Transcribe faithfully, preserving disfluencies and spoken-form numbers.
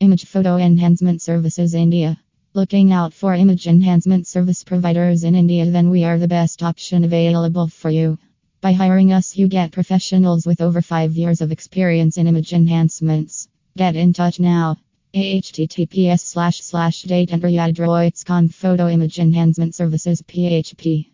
Image Photo Enhancement Services India. Looking out for image enhancement service providers in India? Then we are the best option available for you. By hiring us, you get professionals with over five years of experience in image enhancements. Get in touch now. H T T P S slash slash date and photo image enhancement services P H P